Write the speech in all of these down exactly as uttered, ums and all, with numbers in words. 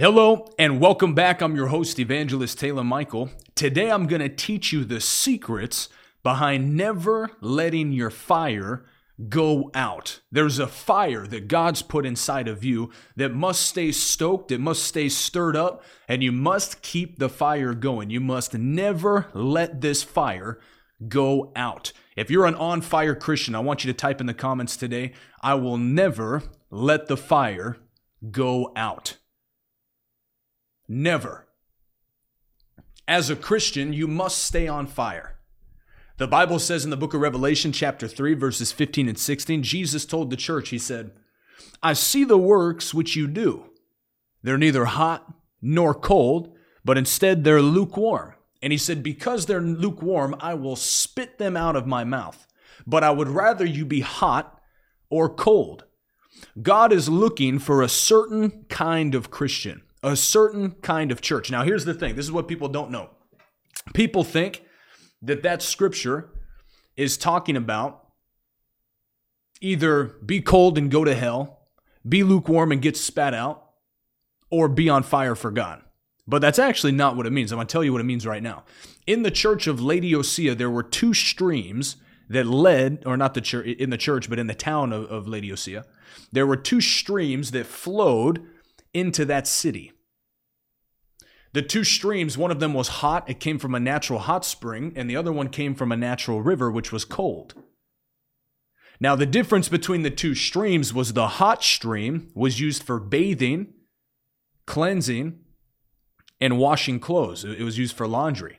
Hello and welcome back. I'm your host, Evangelist Taylor Michael. Today I'm going to teach you the secrets behind never letting your fire go out. There's a fire that God's put inside of you that must stay stoked, it must stay stirred up, and you must keep the fire going. You must never let this fire go out. If you're an on-fire Christian, I want you to type in the comments today, I will never let the fire go out. Never. As a Christian, you must stay on fire. The Bible says in the book of Revelation, chapter three, verses fifteen and sixteen, Jesus told the church, he said, I see the works which you do. They're neither hot nor cold, but instead they're lukewarm. And he said, because they're lukewarm, I will spit them out of my mouth. But I would rather you be hot or cold. God is looking for a certain kind of Christian. A certain kind of church. Now, here's the thing. This is what people don't know. People think that that scripture is talking about either be cold and go to hell, be lukewarm and get spat out, or be on fire for God. But that's actually not what it means. I'm going to tell you what it means right now. In the church of Laodicea, there were two streams that led, or not the church, in the church, but in the town of, of Laodicea, there were two streams that flowed into that city. The two streams, one of them was hot, it came from a natural hot spring, and the other one came from a natural river, which was cold. Now, the difference between the two streams was the hot stream was used for bathing, cleansing, and washing clothes. It was used for laundry.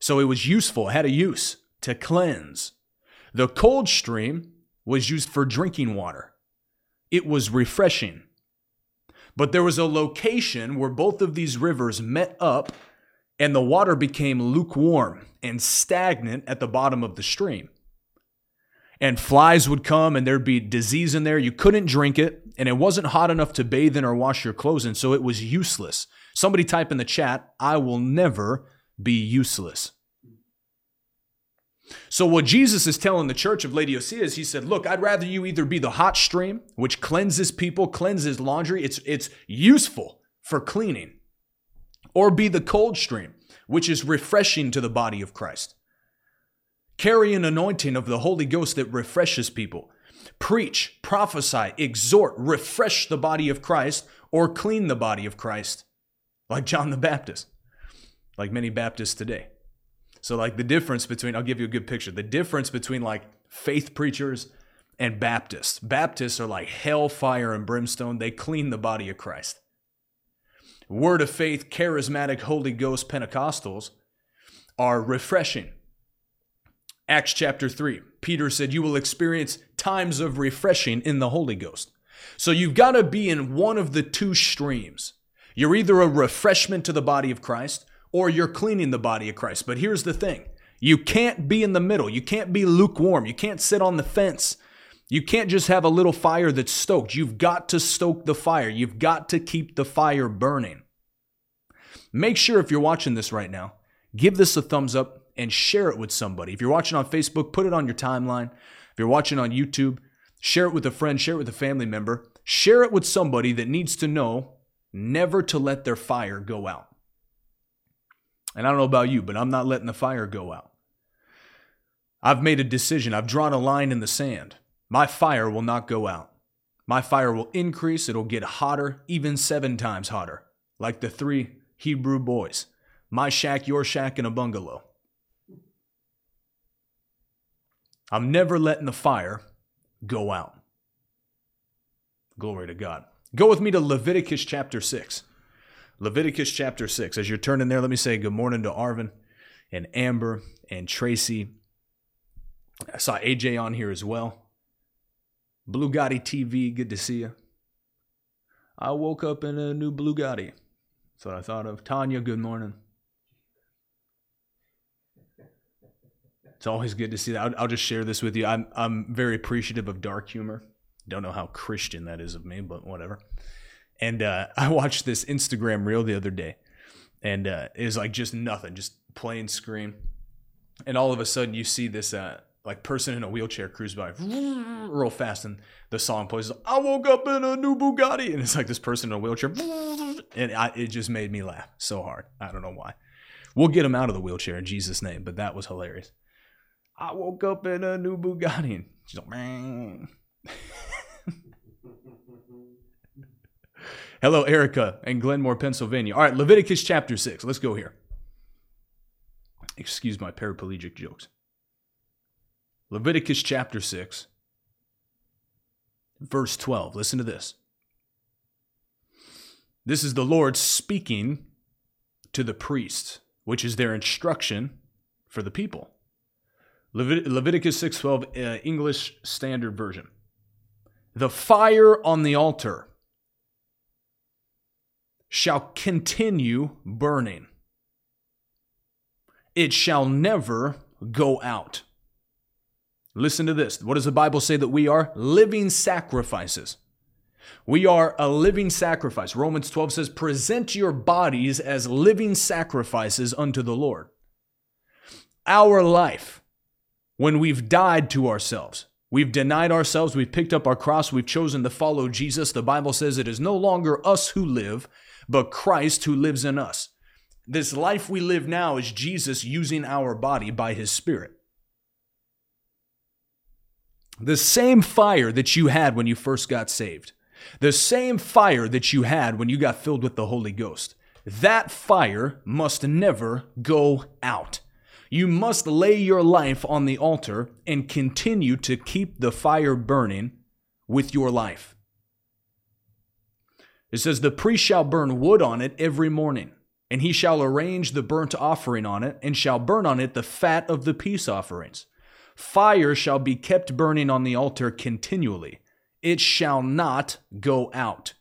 So it was useful, it had a use to cleanse. The cold stream was used for drinking water. It was refreshing. But there was a location where both of these rivers met up and the water became lukewarm and stagnant at the bottom of the stream. And flies would come and there'd be disease in there. You couldn't drink it and it wasn't hot enough to bathe in or wash your clothes in, so it was useless. Somebody type in the chat, I will never be useless. So what Jesus is telling the church of Laodicea is he said, look, I'd rather you either be the hot stream, which cleanses people, cleanses laundry. It's, it's useful for cleaning, or be the cold stream, which is refreshing to the body of Christ. Carry an anointing of the Holy Ghost that refreshes people. Preach, prophesy, exhort, refresh the body of Christ, or clean the body of Christ, like John the Baptist, like many Baptists today. So like the difference between, I'll give you a good picture, the difference between like faith preachers and Baptists. Baptists are like hellfire and brimstone. They clean the body of Christ. Word of faith, charismatic, Holy Ghost Pentecostals are refreshing. Acts chapter three, Peter said, you will experience times of refreshing in the Holy Ghost. So you've got to be in one of the two streams. You're either a refreshment to the body of Christ, or you're cleaning the body of Christ. But here's the thing. You can't be in the middle. You can't be lukewarm. You can't sit on the fence. You can't just have a little fire that's stoked. You've got to stoke the fire. You've got to keep the fire burning. Make sure if you're watching this right now, give this a thumbs up and share it with somebody. If you're watching on Facebook, put it on your timeline. If you're watching on YouTube, share it with a friend, share it with a family member. Share it with somebody that needs to know never to let their fire go out. And I don't know about you, but I'm not letting the fire go out. I've made a decision. I've drawn a line in the sand. My fire will not go out. My fire will increase. It'll get hotter, even seven times hotter, like the three Hebrew boys. My shack, your shack, and a bungalow. I'm never letting the fire go out. Glory to God. Go with me to Leviticus chapter six. Leviticus chapter six. As you're turning there, let me say good morning to Arvin and Amber and Tracy. I saw A J on here as well. Blue Gotti T V, good to see you. I woke up in a new Blue Gotti. That's what I thought of. Tanya, good morning. It's always good to see that. I'll, I'll just share this with you. I'm I'm very appreciative of dark humor. Don't know how Christian that is of me, but whatever. And uh, I watched this Instagram reel the other day, and uh, it was like just nothing, just plain scream. And all of a sudden you see this uh, like person in a wheelchair cruise by real fast, and the song plays, I woke up in a new Bugatti. And it's like this person in a wheelchair. And I, it just made me laugh so hard. I don't know why. We'll get him out of the wheelchair in Jesus' name, but that was hilarious. I woke up in a new Bugatti. And she's like, man. Hello, Erica in Glenmore, Pennsylvania. All right, Leviticus chapter six. Let's go here. Excuse my paraplegic jokes. Leviticus chapter six, verse twelve. Listen to this. This is the Lord speaking to the priests, which is their instruction for the people. Levit- Leviticus six twelve, uh, English Standard Version. The fire on the altar shall continue burning. It shall never go out. Listen to this. What does the Bible say that we are? Living sacrifices. We are a living sacrifice. Romans twelve says, present your bodies as living sacrifices unto the Lord. Our life, when we've died to ourselves, we've denied ourselves, we've picked up our cross, we've chosen to follow Jesus. The Bible says it is no longer us who live, but Christ who lives in us. This life we live now is Jesus using our body by his Spirit. The same fire that you had when you first got saved, the same fire that you had when you got filled with the Holy Ghost, that fire must never go out. You must lay your life on the altar and continue to keep the fire burning with your life. It says, the priest shall burn wood on it every morning, and he shall arrange the burnt offering on it, and shall burn on it the fat of the peace offerings. Fire shall be kept burning on the altar continually. It shall not go out.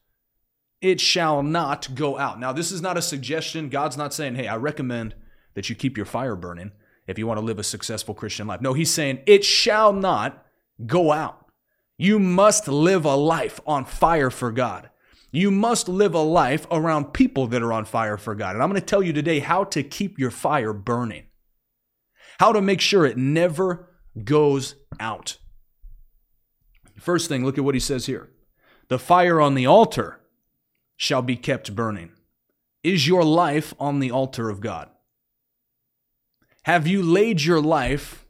It shall not go out. Now, this is not a suggestion. God's not saying, hey, I recommend that you keep your fire burning if you want to live a successful Christian life. No, he's saying it shall not go out. You must live a life on fire for God. You must live a life around people that are on fire for God. And I'm going to tell you today how to keep your fire burning, how to make sure it never goes out. First thing, look at what he says here. The fire on the altar shall be kept burning. Is your life on the altar of God? Have you laid your life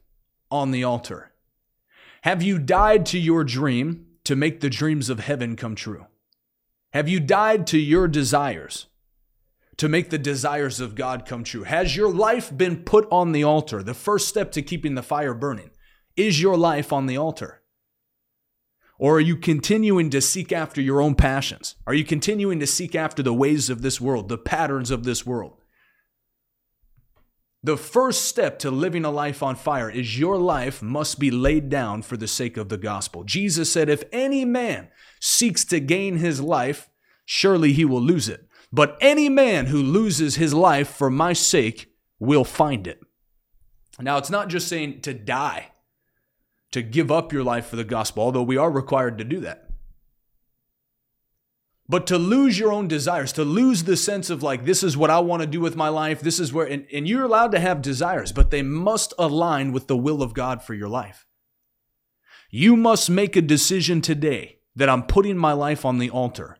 on the altar? Have you died to your dream to make the dreams of heaven come true? Have you died to your desires to make the desires of God come true? Has your life been put on the altar? The first step to keeping the fire burning. Is your life on the altar? Or are you continuing to seek after your own passions? Are you continuing to seek after the ways of this world, the patterns of this world? The first step to living a life on fire is your life must be laid down for the sake of the gospel. Jesus said, if any man seeks to gain his life, surely he will lose it. But any man who loses his life for my sake will find it. Now, it's not just saying to die, to give up your life for the gospel, although we are required to do that. But to lose your own desires, to lose the sense of like, this is what I want to do with my life, this is where, and, and you're allowed to have desires, but they must align with the will of God for your life. You must make a decision today that I'm putting my life on the altar,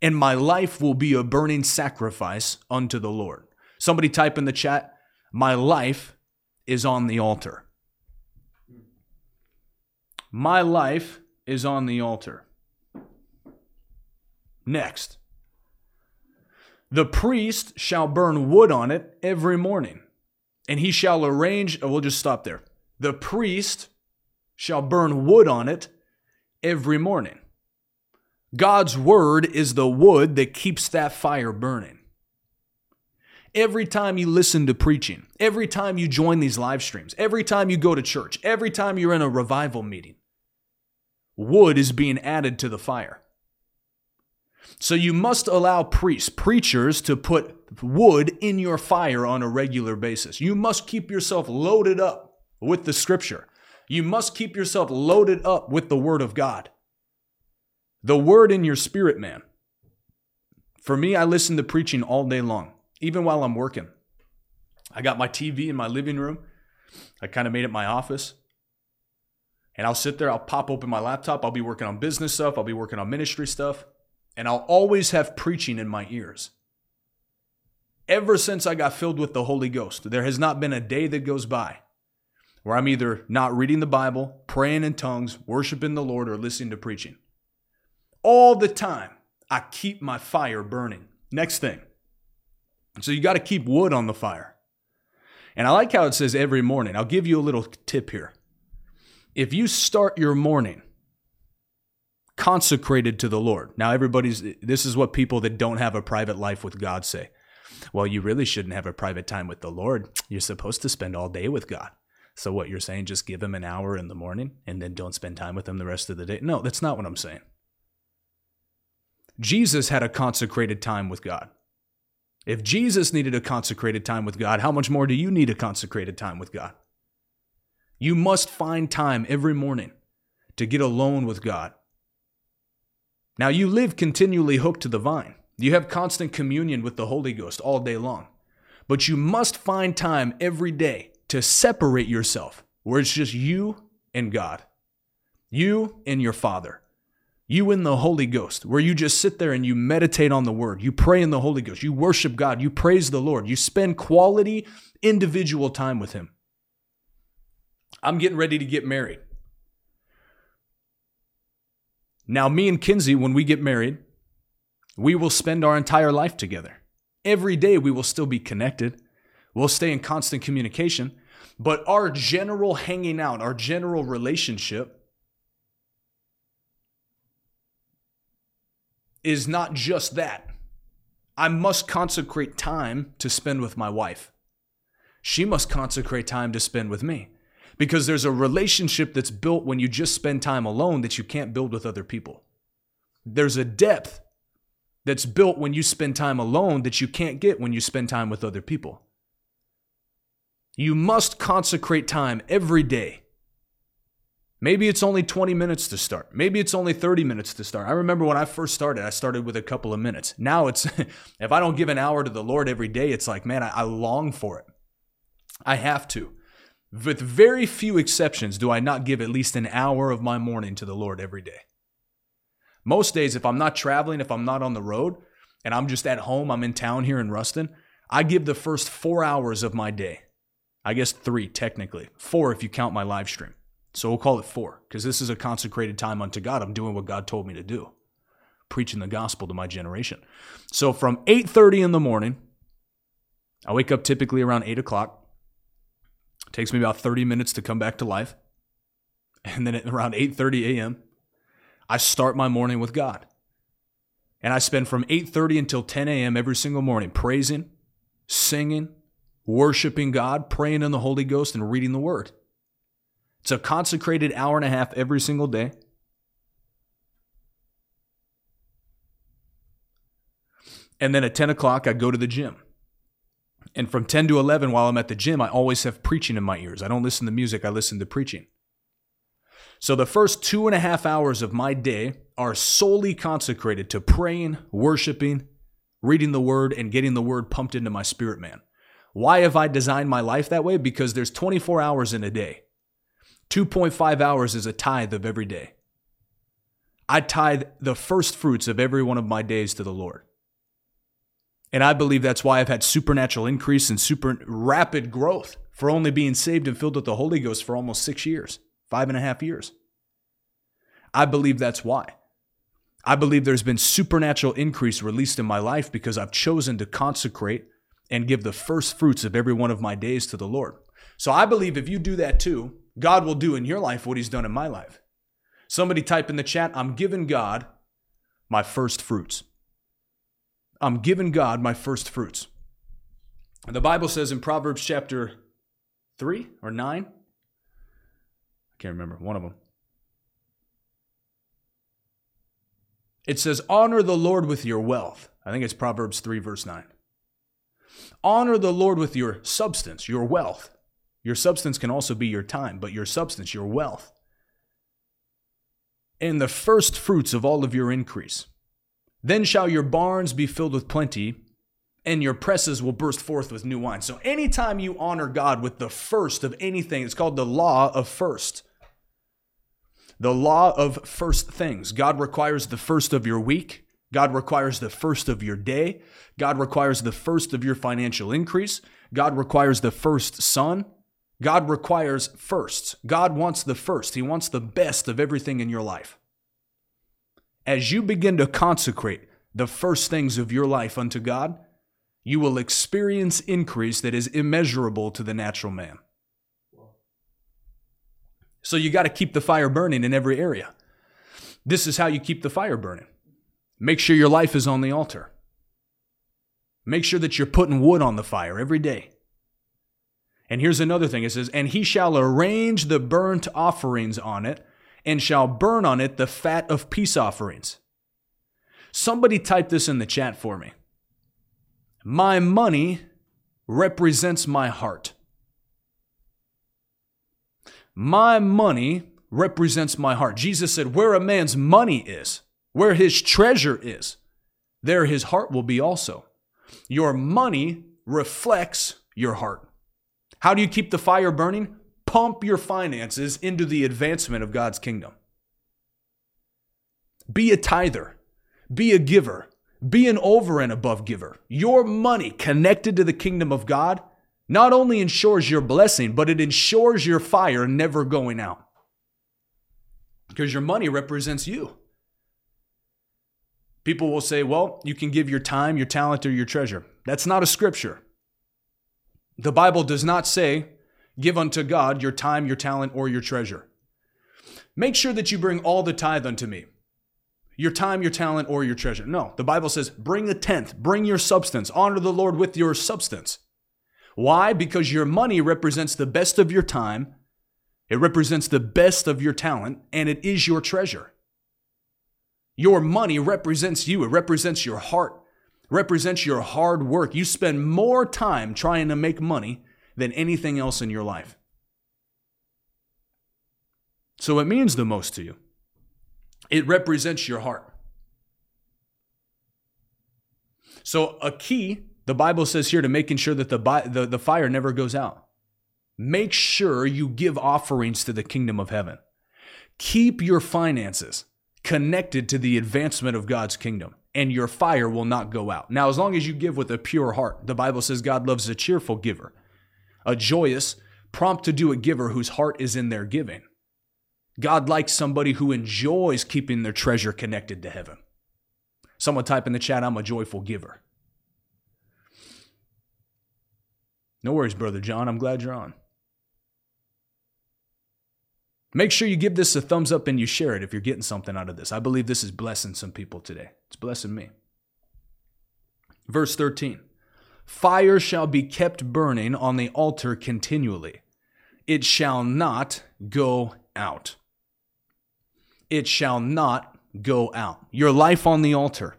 and my life will be a burning sacrifice unto the Lord. Somebody type in the chat, my life is on the altar. My life is on the altar. Next. The priest shall burn wood on it every morning, and he shall arrange... Oh, we'll just stop there. The priest shall burn wood on it every morning. God's word is the wood that keeps that fire burning. Every time you listen to preaching, every time you join these live streams, every time you go to church, every time you're in a revival meeting, wood is being added to the fire. So you must allow priests, preachers, to put wood in your fire on a regular basis. You must keep yourself loaded up with the scripture. You must keep yourself loaded up with the word of God. The word in your spirit, man. For me, I listen to preaching all day long. Even while I'm working, I got my T V in my living room. I kind of made it my office. And I'll sit there, I'll pop open my laptop. I'll be working on business stuff. I'll be working on ministry stuff. and I'll always have preaching in my ears. Ever since I got filled with the Holy Ghost, there has not been a day that goes by where I'm either not reading the Bible, praying in tongues, worshiping the Lord, or listening to preaching. All the time, I keep my fire burning. Next thing. So you got to keep wood on the fire. And I like how it says every morning. I'll give you a little tip here. If you start your morning consecrated to the Lord. Now everybody's, this is what people that don't have a private life with God say. Well, you really shouldn't have a private time with the Lord. You're supposed to spend all day with God. So what you're saying, just give him an hour in the morning and then don't spend time with him the rest of the day. No, that's not what I'm saying. Jesus had a consecrated time with God. If Jesus needed a consecrated time with God, how much more do you need a consecrated time with God? You must find time every morning to get alone with God. Now you live continually hooked to the vine. You have constant communion with the Holy Ghost all day long. But you must find time every day to separate yourself, where it's just you and God, you and your Father, you and the Holy Ghost, where you just sit there and you meditate on the Word, you pray in the Holy Ghost, you worship God, you praise the Lord, you spend quality individual time with Him. I'm getting ready to get married. Now, me and Kinsey, when we get married, we will spend our entire life together. Every day we will still be connected. We'll stay in constant communication. But our general hanging out, our general relationship is not just that. I must consecrate time to spend with my wife. She must consecrate time to spend with me. Because there's a relationship that's built when you just spend time alone that you can't build with other people. There's a depth that's built when you spend time alone that you can't get when you spend time with other people. You must consecrate time every day. Maybe it's only twenty minutes to start. Maybe it's only thirty minutes to start. I remember when I first started, I started with a couple of minutes. Now it's, if I don't give an hour to the Lord every day, it's like, man, I, I long for it. I have to. With very few exceptions, do I not give at least an hour of my morning to the Lord every day. Most days, if I'm not traveling, if I'm not on the road, and I'm just at home, I'm in town here in Ruston, I give the first four hours of my day. I guess three, technically. Four if you count my live stream. So we'll call it four, because this is a consecrated time unto God. I'm doing what God told me to do, preaching the gospel to my generation. So from eight thirty in the morning, I wake up typically around eight o'clock. Takes me about thirty minutes to come back to life. And then at around eight thirty a.m., I start my morning with God. And I spend from eight thirty until ten a.m. every single morning praising, singing, worshiping God, praying in the Holy Ghost, and reading the Word. It's a consecrated hour and a half every single day. And then at ten o'clock, I go to the gym. And from ten to eleven, while I'm at the gym, I always have preaching in my ears. I don't listen to music, I listen to preaching. So the first two and a half hours of my day are solely consecrated to praying, worshiping, reading the Word, and getting the Word pumped into my spirit, man. Why have I designed my life that way? Because there's twenty-four hours in a day. two point five hours is a tithe of every day. I tithe the first fruits of every one of my days to the Lord. And I believe that's why I've had supernatural increase and super rapid growth for only being saved and filled with the Holy Ghost for almost six years, five and a half years. I believe that's why. I believe there's been supernatural increase released in my life because I've chosen to consecrate and give the first fruits of every one of my days to the Lord. So I believe if you do that too, God will do in your life what He's done in my life. Somebody type in the chat, I'm giving God my first fruits. I'm giving God my first fruits. The Bible says in Proverbs chapter three or nine, I can't remember, one of them. It says, honor the Lord with your wealth. I think it's Proverbs three verse nine. Honor the Lord with your substance, your wealth. Your substance can also be your time, but your substance, your wealth. And the first fruits of all of your increase. Then shall your barns be filled with plenty, and your presses will burst forth with new wine. So anytime you honor God with the first of anything, it's called the law of first. The law of first things. God requires the first of your week, God requires the first of your day. God requires the first of your financial increase. God requires the first son. God requires firsts. God wants the first. He wants the best of everything in your life. As you begin to consecrate the first things of your life unto God, you will experience increase that is immeasurable to the natural man. So you got to keep the fire burning in every area. This is how you keep the fire burning. Make sure your life is on the altar. Make sure that you're putting wood on the fire every day. And here's another thing. It says, and he shall arrange the burnt offerings on it, and shall burn on it the fat of peace offerings. Somebody type this in the chat for me. My money represents my heart. My money represents my heart. Jesus said, where a man's money is, where his treasure is, there his heart will be also. Your money reflects your heart. How do you keep the fire burning? Pump your finances into the advancement of God's kingdom. Be a tither. Be a giver. Be an over and above giver. Your money connected to the kingdom of God not only ensures your blessing, but it ensures your fire never going out. Because your money represents you. People will say, well, you can give your time, your talent, or your treasure. That's not a scripture. The Bible does not say, give unto God your time, your talent, or your treasure. Make sure that you bring all the tithe unto me. Your time, your talent, or your treasure. No, the Bible says, bring the tenth, bring your substance, honor the Lord with your substance. Why? Because your money represents the best of your time, it represents the best of your talent, and it is your treasure. Your money represents you. It represents your heart, represents your hard work. You spend more time trying to make money than anything else in your life. So it means the most to you. It represents your heart. So a key, the Bible says here, to making sure that the, the, the fire never goes out. Make sure you give offerings to the kingdom of heaven. Keep your finances connected to the advancement of God's kingdom, and your fire will not go out. Now, as long as you give with a pure heart, the Bible says God loves a cheerful giver, a joyous, prompt to do a giver whose heart is in their giving. God likes somebody who enjoys keeping their treasure connected to heaven. Someone type in the chat, I'm a joyful giver. No worries, Brother John. I'm glad you're on. Make sure you give this a thumbs up and you share it if you're getting something out of this. I believe this is blessing some people today. It's blessing me. Verse thirteen. Fire shall be kept burning on the altar continually. It shall not go out. It shall not go out. Your life on the altar.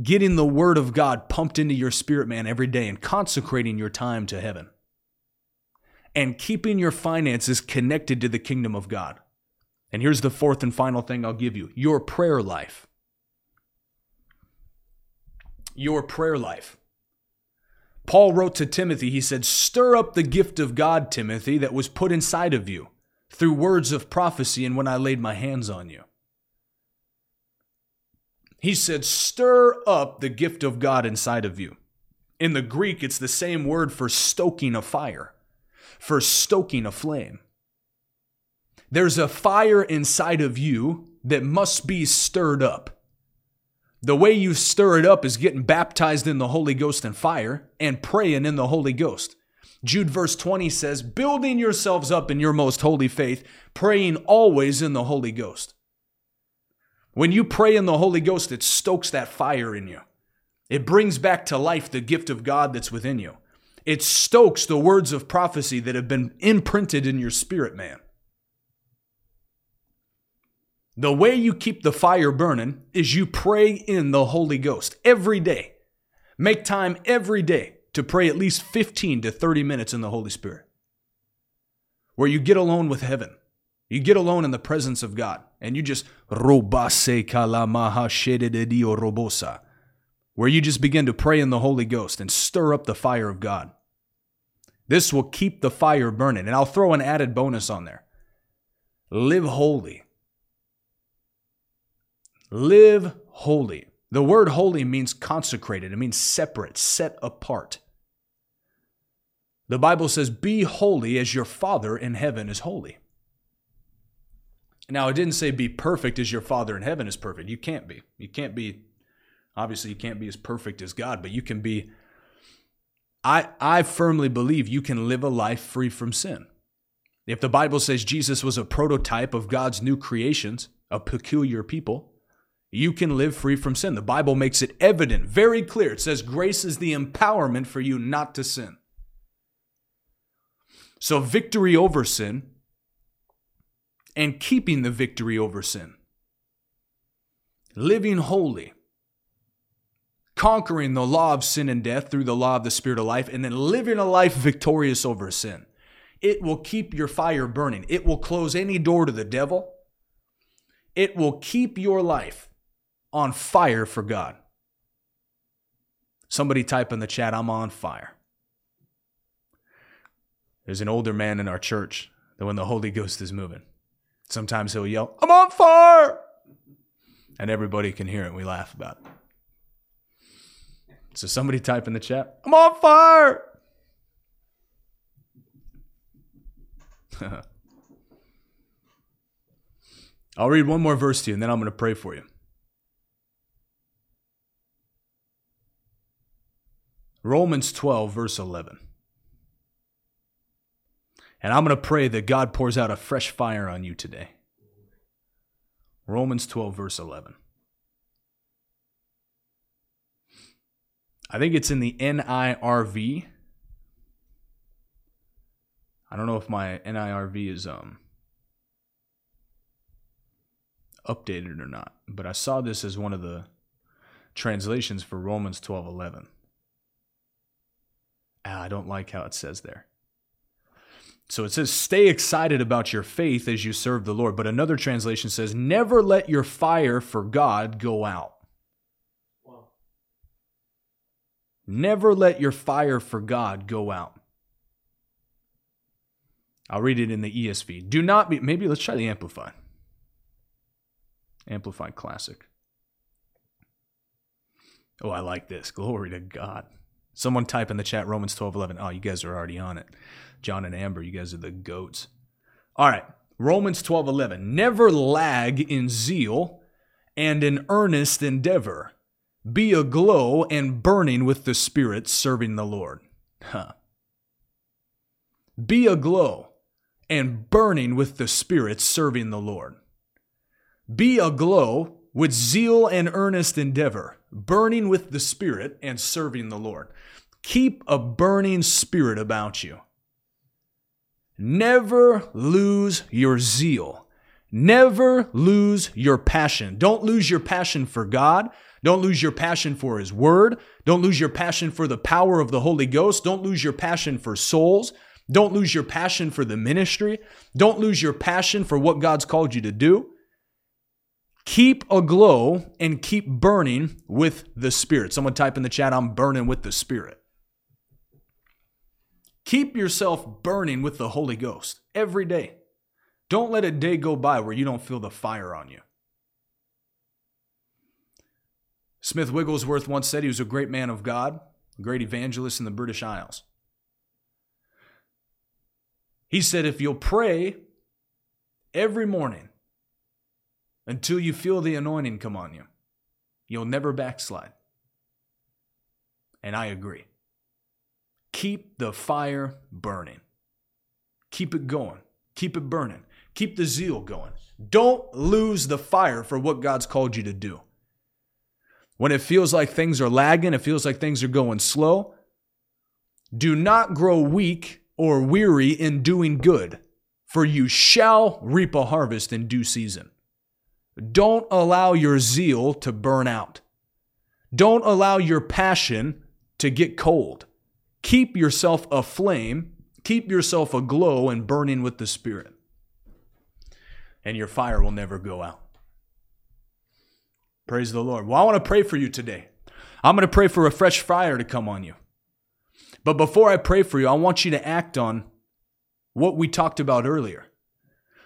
Getting the word of God pumped into your spirit man every day and consecrating your time to heaven. And keeping your finances connected to the kingdom of God. And here's the fourth and final thing I'll give you. Your prayer life. Your prayer life. Paul wrote to Timothy, he said, stir up the gift of God, Timothy, that was put inside of you through words of prophecy and when I laid my hands on you. He said, stir up the gift of God inside of you. In the Greek, it's the same word for stoking a fire. For stoking a flame. There's a fire inside of you that must be stirred up. The way you stir it up is getting baptized in the Holy Ghost and fire and praying in the Holy Ghost. Jude verse twenty says, building yourselves up in your most holy faith, praying always in the Holy Ghost. When you pray in the Holy Ghost, it stokes that fire in you. It brings back to life the gift of God that's within you. It stokes the words of prophecy that have been imprinted in your spirit, man. The way you keep the fire burning is you pray in the Holy Ghost every day. Make time every day to pray at least fifteen to thirty minutes in the Holy Spirit, where you get alone with heaven. You get alone in the presence of God, and you just robase kalamaha shededio robosa. Where you just begin to pray in the Holy Ghost and stir up the fire of God. This will keep the fire burning. And I'll throw an added bonus on there. Live holy. Live holy. The word holy means consecrated. It means separate, set apart. The Bible says, be holy as your Father in heaven is holy. Now, it didn't say be perfect as your Father in heaven is perfect. You can't be. You can't be, obviously, you can't be as perfect as God, but you can be, I, I firmly believe you can live a life free from sin. If the Bible says Jesus was a prototype of God's new creations, a peculiar people, you can live free from sin. The Bible makes it evident, very clear. It says grace is the empowerment for you not to sin. So victory over sin and keeping the victory over sin, living holy, conquering the law of sin and death through the law of the Spirit of life, and then living a life victorious over sin. It will keep your fire burning. It will close any door to the devil. It will keep your life on fire for God. Somebody type in the chat, I'm on fire. There's an older man in our church that when the Holy Ghost is moving, sometimes he'll yell, I'm on fire! And everybody can hear it and we laugh about it. So somebody type in the chat, I'm on fire! I'll read one more verse to you and then I'm going to pray for you. Romans twelve, verse eleven. And I'm going to pray that God pours out a fresh fire on you today. Romans twelve, verse eleven. I think it's in the N I R V. I don't know if my N I R V is um, updated or not, but I saw this as one of the translations for Romans twelve eleven. Ah, I don't like how it says there. So it says, stay excited about your faith as you serve the Lord. But another translation says, never let your fire for God go out. Wow. Never let your fire for God go out. I'll read it in the E S V. Do not be, maybe let's try the Amplify. Amplify Classic. Oh, I like this. Glory to God. Someone type in the chat Romans twelve eleven. Oh, you guys are already on it. John and Amber, you guys are the goats. All right, Romans twelve eleven. Never lag in zeal and in earnest endeavor. Be aglow and burning with the Spirit, serving the Lord. Huh. Be aglow and burning with the Spirit, serving the Lord. Be aglow with zeal and earnest endeavor, burning with the Spirit and serving the Lord. Keep a burning spirit about you. Never lose your zeal. Never lose your passion. Don't lose your passion for God. Don't lose your passion for His Word. Don't lose your passion for the power of the Holy Ghost. Don't lose your passion for souls. Don't lose your passion for the ministry. Don't lose your passion for what God's called you to do. Keep aglow and keep burning with the Spirit. Someone type in the chat, I'm burning with the Spirit. Keep yourself burning with the Holy Ghost every day. Don't let a day go by where you don't feel the fire on you. Smith Wigglesworth once said he was a great man of God, a great evangelist in the British Isles. He said, if you'll pray every morning until you feel the anointing come on you, you'll never backslide. And I agree. Keep the fire burning. Keep it going. Keep it burning. Keep the zeal going. Don't lose the fire for what God's called you to do. When it feels like things are lagging, it feels like things are going slow, do not grow weak or weary in doing good, for you shall reap a harvest in due season. Don't allow your zeal to burn out. Don't allow your passion to get cold. Keep yourself aflame. Keep yourself aglow and burning with the Spirit. And your fire will never go out. Praise the Lord. Well, I want to pray for you today. I'm going to pray for a fresh fire to come on you. But before I pray for you, I want you to act on what we talked about earlier,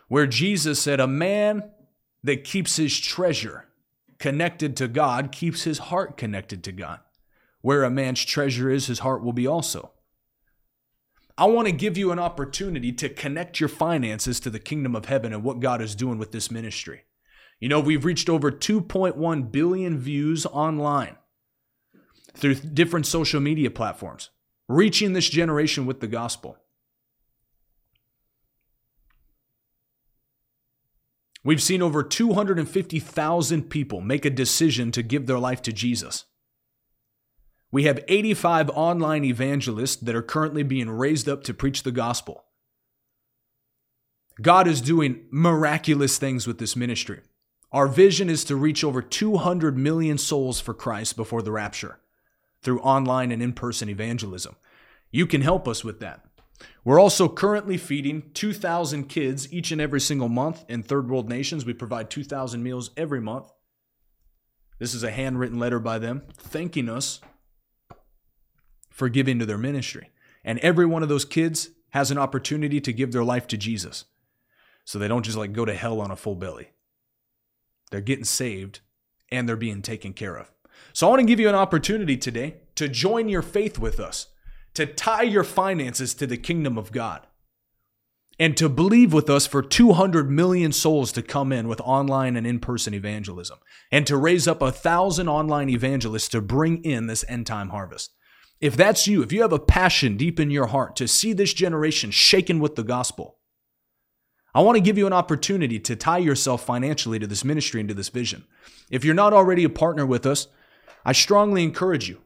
where Jesus said, a man that keeps his treasure connected to God keeps his heart connected to God. Where a man's treasure is, his heart will be also. I want to give you an opportunity to connect your finances to the kingdom of heaven and what God is doing with this ministry. You know, we've reached over two point one billion views online through different social media platforms, reaching this generation with the gospel. We've seen over two hundred fifty thousand people make a decision to give their life to Jesus. We have eighty-five online evangelists that are currently being raised up to preach the gospel. God is doing miraculous things with this ministry. Our vision is to reach over two hundred million souls for Christ before the rapture through online and in-person evangelism. You can help us with that. We're also currently feeding two thousand kids each and every single month in third world nations. We provide two thousand meals every month. This is a handwritten letter by them thanking us for giving to their ministry. And every one of those kids has an opportunity to give their life to Jesus. So they don't just like go to hell on a full belly. They're getting saved and they're being taken care of. So I want to give you an opportunity today to join your faith with us, to tie your finances to the kingdom of God, and to believe with us for two hundred million souls to come in with online and in-person evangelism, and to raise up a thousand online evangelists to bring in this end-time harvest. If that's you, if you have a passion deep in your heart to see this generation shaken with the gospel, I want to give you an opportunity to tie yourself financially to this ministry and to this vision. If you're not already a partner with us, I strongly encourage you,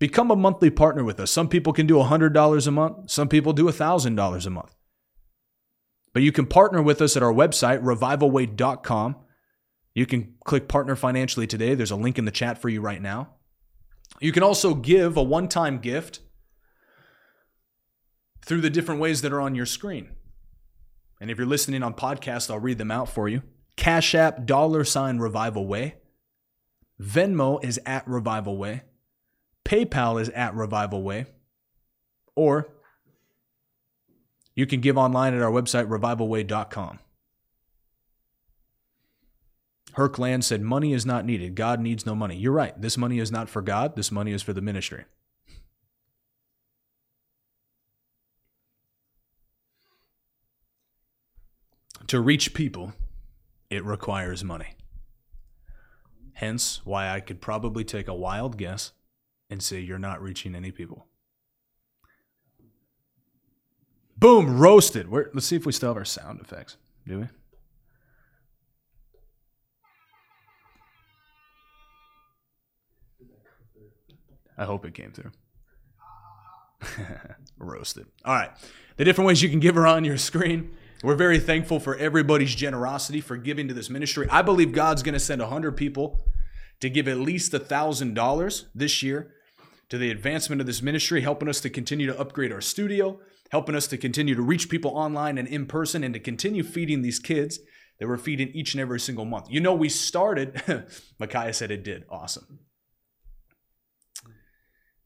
become a monthly partner with us. Some people can do one hundred dollars a month. Some people do one thousand dollars a month. But you can partner with us at our website, revival way dot com. You can click partner financially today. There's a link in the chat for you right now. You can also give a one-time gift through the different ways that are on your screen. And if you're listening on podcast, I'll read them out for you. Cash App, dollar sign Revival Way. Venmo is at Revival Way. PayPal is at Revival Way. Or you can give online at our website, revival way dot com. Herc Land said, money is not needed. God needs no money. You're right. This money is not for God. This money is for the ministry. To reach people, it requires money. Hence why I could probably take a wild guess and say you're not reaching any people. Boom, roasted. We're, let's see if we still have our sound effects. Do we? I hope it came through. Roasted. All right. The different ways you can give her on your screen. We're very thankful for everybody's generosity for giving to this ministry. I believe God's going to send one hundred people to give at least one thousand dollars this year to the advancement of this ministry, helping us to continue to upgrade our studio, helping us to continue to reach people online and in person, and to continue feeding these kids that we're feeding each and every single month. You know, we started, Micaiah said it did. Awesome.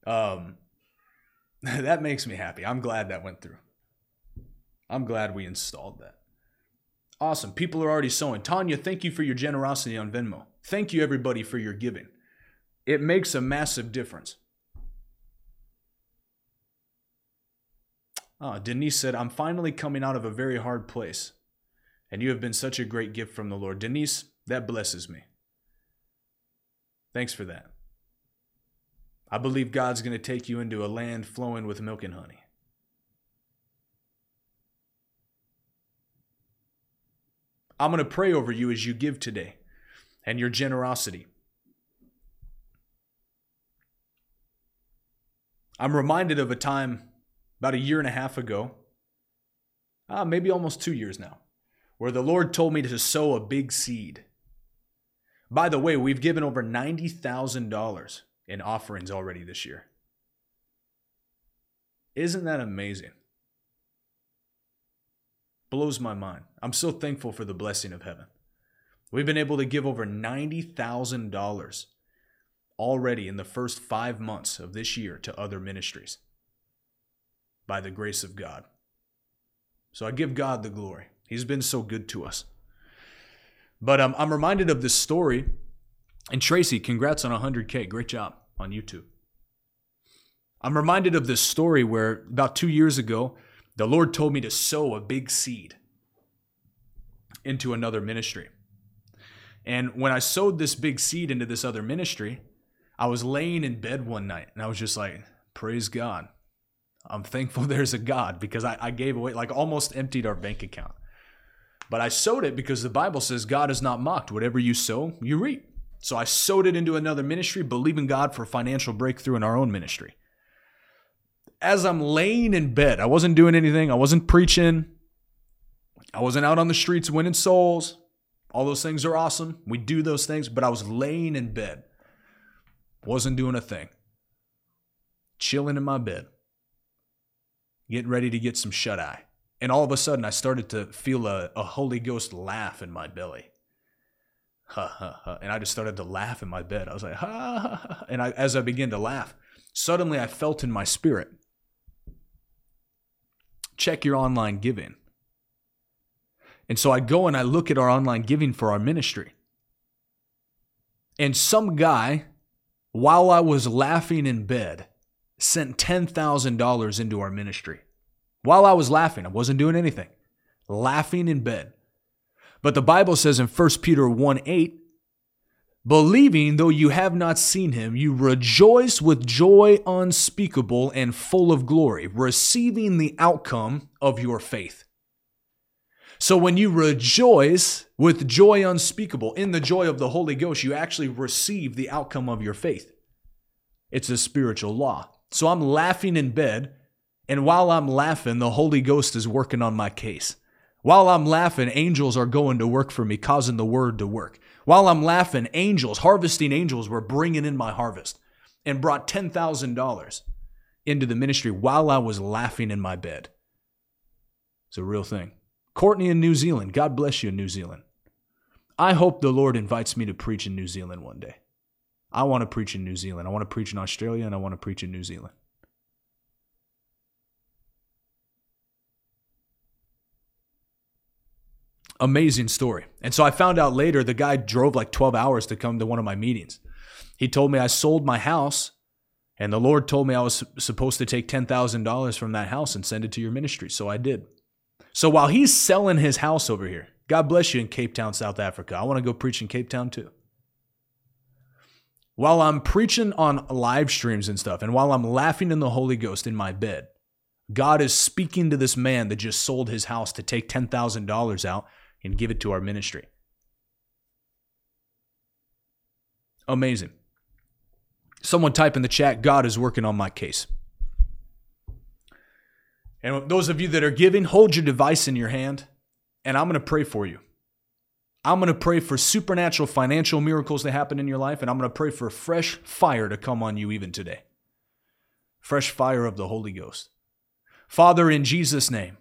Um, that makes me happy. I'm glad that went through. I'm glad we installed that. Awesome. People are already sowing. Tanya, thank you for your generosity on Venmo. Thank you, everybody, for your giving. It makes a massive difference. Oh, Denise said, I'm finally coming out of a very hard place, and you have been such a great gift from the Lord. Denise, that blesses me. Thanks for that. I believe God's going to take you into a land flowing with milk and honey. I'm going to pray over you as you give today and your generosity. I'm reminded of a time about a year and a half ago, ah, maybe almost two years now, where the Lord told me to sow a big seed. By the way, we've given over ninety thousand dollars in offerings already this year. Isn't that amazing? Blows my mind. I'm so thankful for the blessing of heaven. We've been able to give over ninety thousand dollars already in the first five months of this year to other ministries by the grace of God. So I give God the glory. He's been so good to us. But um, I'm reminded of this story And Tracy, congrats on one hundred K. Great job on YouTube. I'm reminded of this story where about two years ago, the Lord told me to sow a big seed into another ministry. And when I sowed this big seed into this other ministry, I was laying in bed one night and I was just like, praise God. I'm thankful there's a God, because I, I gave away, like almost emptied our bank account. But I sowed it because the Bible says God is not mocked. Whatever you sow, you reap. So I sowed it into another ministry, believing God for financial breakthrough in our own ministry. As I'm laying in bed, I wasn't doing anything. I wasn't preaching. I wasn't out on the streets winning souls. All those things are awesome. We do those things, but I was laying in bed. Wasn't doing a thing. Chilling in my bed. Getting ready to get some shut-eye. And all of a sudden, I started to feel a, a Holy Ghost laugh in my belly. Ha, ha, ha. And I just started to laugh in my bed. I was like, ha, ha, ha. And I, as I began to laugh, suddenly I felt in my spirit, check your online giving. And so I go and I look at our online giving for our ministry. And some guy, while I was laughing in bed, sent ten thousand dollars into our ministry. While I was laughing, I wasn't doing anything. Laughing in bed. But the Bible says in First Peter one eight, believing though you have not seen him, you rejoice with joy unspeakable and full of glory, receiving the outcome of your faith. So when you rejoice with joy unspeakable, in the joy of the Holy Ghost, you actually receive the outcome of your faith. It's a spiritual law. So I'm laughing in bed, and while I'm laughing, the Holy Ghost is working on my case. While I'm laughing, angels are going to work for me, causing the word to work. While I'm laughing, angels, harvesting angels, were bringing in my harvest and brought ten thousand dollars into the ministry while I was laughing in my bed. It's a real thing. Courtney in New Zealand, God bless you in New Zealand. I hope the Lord invites me to preach in New Zealand one day. I want to preach in New Zealand. I want to preach in Australia, and I want to preach in New Zealand. Amazing story. And so I found out later the guy drove like twelve hours to come to one of my meetings. He told me I sold my house, and the Lord told me I was supposed to take ten thousand dollars from that house and send it to your ministry. So I did. So while he's selling his house over here, God bless you in Cape Town, South Africa. I want to go preach in Cape Town too. While I'm preaching on live streams and stuff, and while I'm laughing in the Holy Ghost in my bed, God is speaking to this man that just sold his house to take ten thousand dollars out and give it to our ministry. Amazing. Someone type in the chat, God is working on my case. And those of you that are giving, hold your device in your hand, and I'm going to pray for you. I'm going to pray for supernatural financial miracles to happen in your life, and I'm going to pray for fresh fire to come on you even today. Fresh fire of the Holy Ghost. Father, in Jesus' name,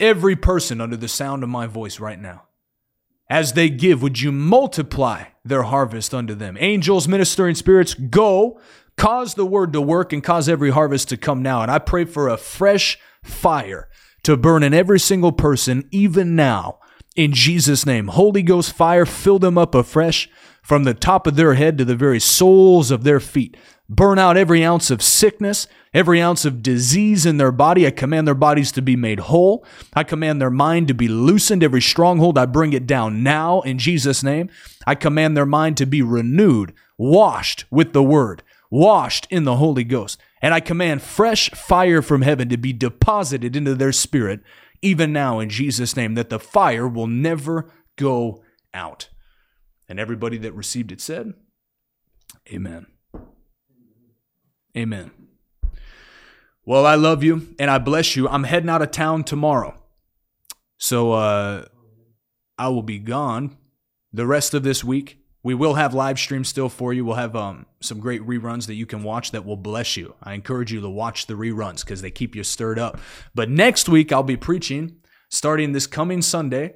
every person under the sound of my voice right now, as they give, would you multiply their harvest unto them? Angels, ministering spirits, go, cause the word to work, and cause every harvest to come now. And I pray for a fresh fire to burn in every single person, even now, in Jesus' name. Holy Ghost fire, fill them up afresh from the top of their head to the very soles of their feet. Burn out every ounce of sickness, every ounce of disease in their body. I command their bodies to be made whole. I command their mind to be loosened. Every stronghold, I bring it down now in Jesus' name. I command their mind to be renewed, washed with the word, washed in the Holy Ghost. And I command fresh fire from heaven to be deposited into their spirit, even now in Jesus' name, that the fire will never go out. And everybody that received it said, amen. Amen. Well, I love you and I bless you. I'm heading out of town tomorrow. So uh, I will be gone the rest of this week. We will have live streams still for you. We'll have um, some great reruns that you can watch that will bless you. I encourage you to watch the reruns because they keep you stirred up. But next week I'll be preaching starting this coming Sunday.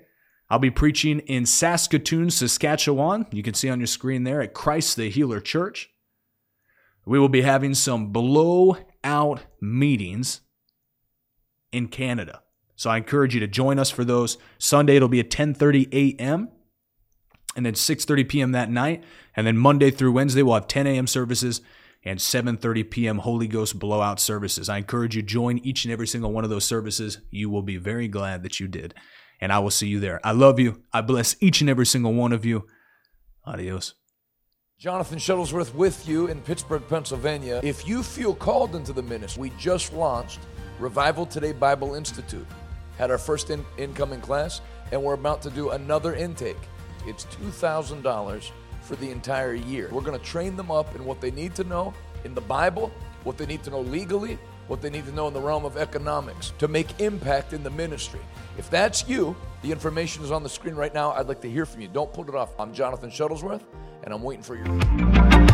I'll be preaching in Saskatoon, Saskatchewan. You can see on your screen there at Christ the Healer Church. We will be having some blowout meetings in Canada. So I encourage you to join us for those. Sunday, it'll be at ten thirty a.m. and then six thirty p.m. that night. And then Monday through Wednesday, we'll have ten a.m. services and seven thirty p.m. Holy Ghost blowout services. I encourage you to join each and every single one of those services. You will be very glad that you did. And I will see you there. I love you. I bless each and every single one of you. Adios. Jonathan Shuttlesworth with you in Pittsburgh, Pennsylvania. If you feel called into the ministry, we just launched Revival Today Bible Institute. Had our first in- incoming class, and we're about to do another intake. It's two thousand dollars for the entire year. We're going to train them up in what they need to know in the Bible, what they need to know legally, what they need to know in the realm of economics to make impact in the ministry. If that's you, the information is on the screen right now. I'd like to hear from you. Don't put it off. I'm Jonathan Shuttlesworth, and I'm waiting for you.